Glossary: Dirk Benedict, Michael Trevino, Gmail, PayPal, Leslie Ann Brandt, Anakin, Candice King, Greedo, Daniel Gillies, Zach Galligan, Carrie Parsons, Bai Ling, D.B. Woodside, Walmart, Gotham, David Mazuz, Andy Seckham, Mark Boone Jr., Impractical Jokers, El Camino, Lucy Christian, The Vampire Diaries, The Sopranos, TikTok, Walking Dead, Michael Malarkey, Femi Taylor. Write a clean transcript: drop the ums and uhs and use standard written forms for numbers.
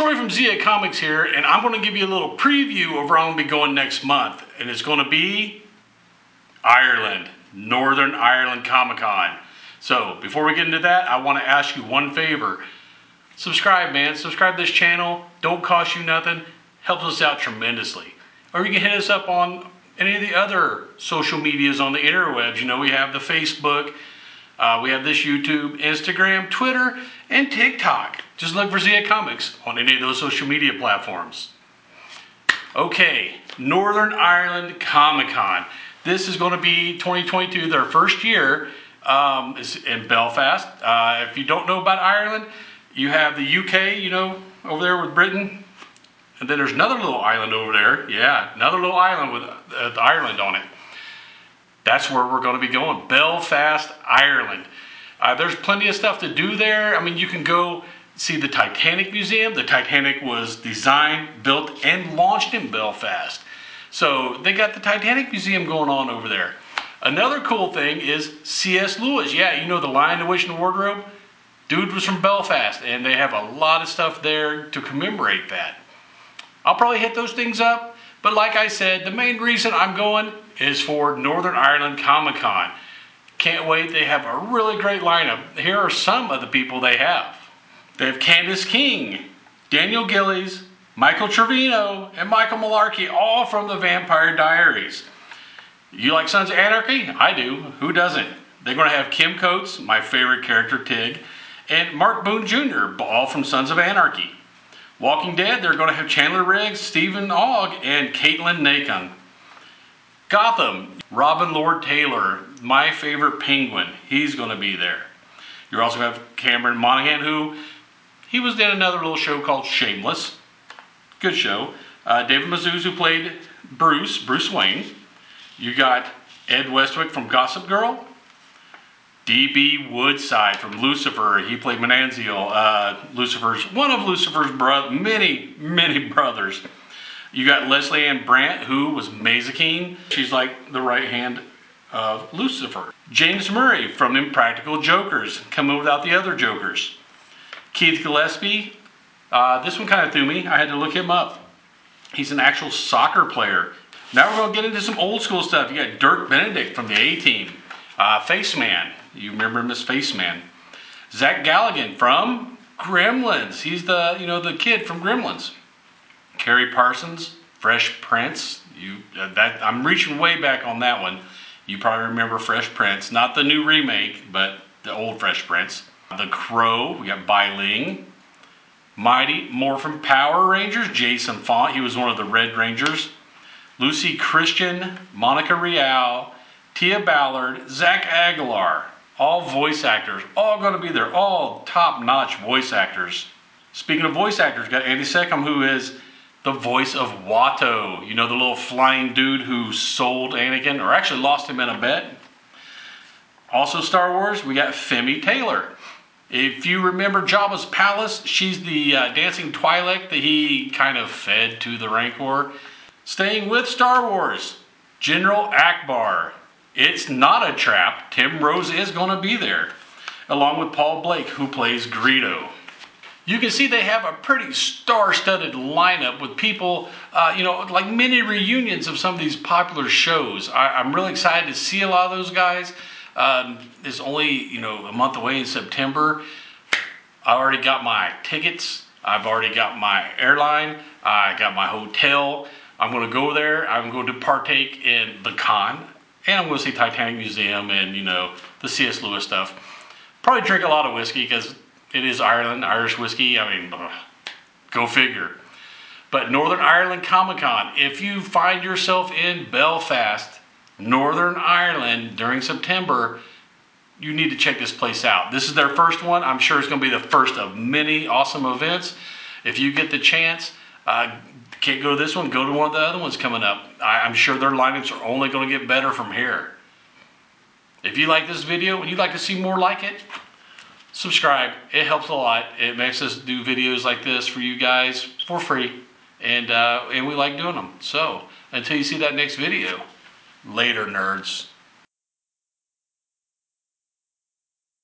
Troy from Zia Comics here, and I'm going to give you a little preview of where I'm going to be going next month, and it's going to be Ireland, Northern Ireland Comic Con. So before we get into that, I want to ask you one favor. Subscribe, man. Subscribe to this channel. Don't cost you nothing. Helps us out tremendously. Or you can hit us up on any of the other social medias on the interwebs. You know, we have the Facebook, we have this YouTube, Instagram, Twitter, and TikTok. Just look for Zia Comics on any of those social media platforms. Okay, Northern Ireland Comic Con. This is going to be 2022, their first year. It's in Belfast. If you don't know about Ireland, you have the UK, you know, over there with Britain. And then there's another little island over there. Yeah, another little island with the Ireland on it. That's where we're going to be going. Belfast, Ireland. There's plenty of stuff to do there. I mean, you can go see the Titanic Museum. The Titanic was designed, built, and launched in Belfast. So they got the Titanic Museum going on over there. Another cool thing is C.S. Lewis. Yeah, you know, The Lion, the Witch, and the Wardrobe? Dude was from Belfast, and they have a lot of stuff there to commemorate that. I'll probably hit those things up, but like I said, the main reason I'm going is for Northern Ireland Comic Con. Can't wait. They have a really great lineup. Here are some of the people they have. They have Candice King, Daniel Gillies, Michael Trevino, and Michael Malarkey, all from The Vampire Diaries. You like Sons of Anarchy? I do. Who doesn't? They're going to have Kim Coates, my favorite character, Tig, and Mark Boone Jr., all from Sons of Anarchy. Walking Dead, they're going to have Chandler Riggs, Stephen Ogg, and Caitlin Nacon. Gotham, Robin Lord Taylor, my favorite Penguin. He's going to be there. You also have Cameron Monaghan, who he was in another little show called Shameless. Good show. David Mazuz, who played Bruce Wayne. You got Ed Westwick from Gossip Girl. D.B. Woodside from Lucifer. He played Menanziel, one of Lucifer's many brothers. You got Leslie Ann Brandt, who was Maisie King. She's like the right hand of Lucifer. James Murray from Impractical Jokers, coming without the other jokers. Keith Gillespie. This one kind of threw me. I had to look him up. He's an actual soccer player. Now we're going to get into some old school stuff. You got Dirk Benedict from the A-Team. Face Man. You remember him as Face Man. Zach Galligan from Gremlins. He's the, you know, the kid from Gremlins. Carrie Parsons, Fresh Prince. I'm reaching way back on that one. You probably remember Fresh Prince. Not the new remake, but the old Fresh Prince. The Crow. We got Bai Ling. Mighty Morphin Power Rangers. Jason Font. He was one of the Red Rangers. Lucy Christian, Monica Rial, Tia Ballard, Zach Aguilar. All voice actors, all going to be there, all top-notch voice actors. Speaking of voice actors, got Andy Seckham, who is the voice of Watto. You know, the little flying dude who sold Anakin, or actually lost him in a bet. Also Star Wars, we got Femi Taylor. If you remember Jabba's Palace, she's the dancing Twi'lek that he kind of fed to the Rancor. Staying with Star Wars, General Akbar. It's not a trap. Tim Rose is going to be there, along with Paul Blake, who plays Greedo. You can see they have a pretty star-studded lineup with people, you know, like mini reunions of some of these popular shows. I'm really excited to see a lot of those guys. It's only, you know, a month away in September. I already got my tickets. I've already got my airline. I got my hotel. I'm going to go there. I'm going to partake in the con. And I'm going to see Titanic Museum and, you know, the C.S. Lewis stuff. Probably drink a lot of whiskey because it is Ireland, Irish whiskey. I mean, go figure. But Northern Ireland Comic Con, if you find yourself in Belfast, Northern Ireland during September, you need to check this place out. This is their first one. I'm sure it's going to be the first of many awesome events. If you get the chance, can't go to this one, go to one of the other ones coming up. I'm sure their lineups are only going to get better from here. If you like this video and you'd like to see more like it, subscribe. It helps a lot. It makes us do videos like this for you guys for free. And we like doing them. So, until you see that next video, later, nerds.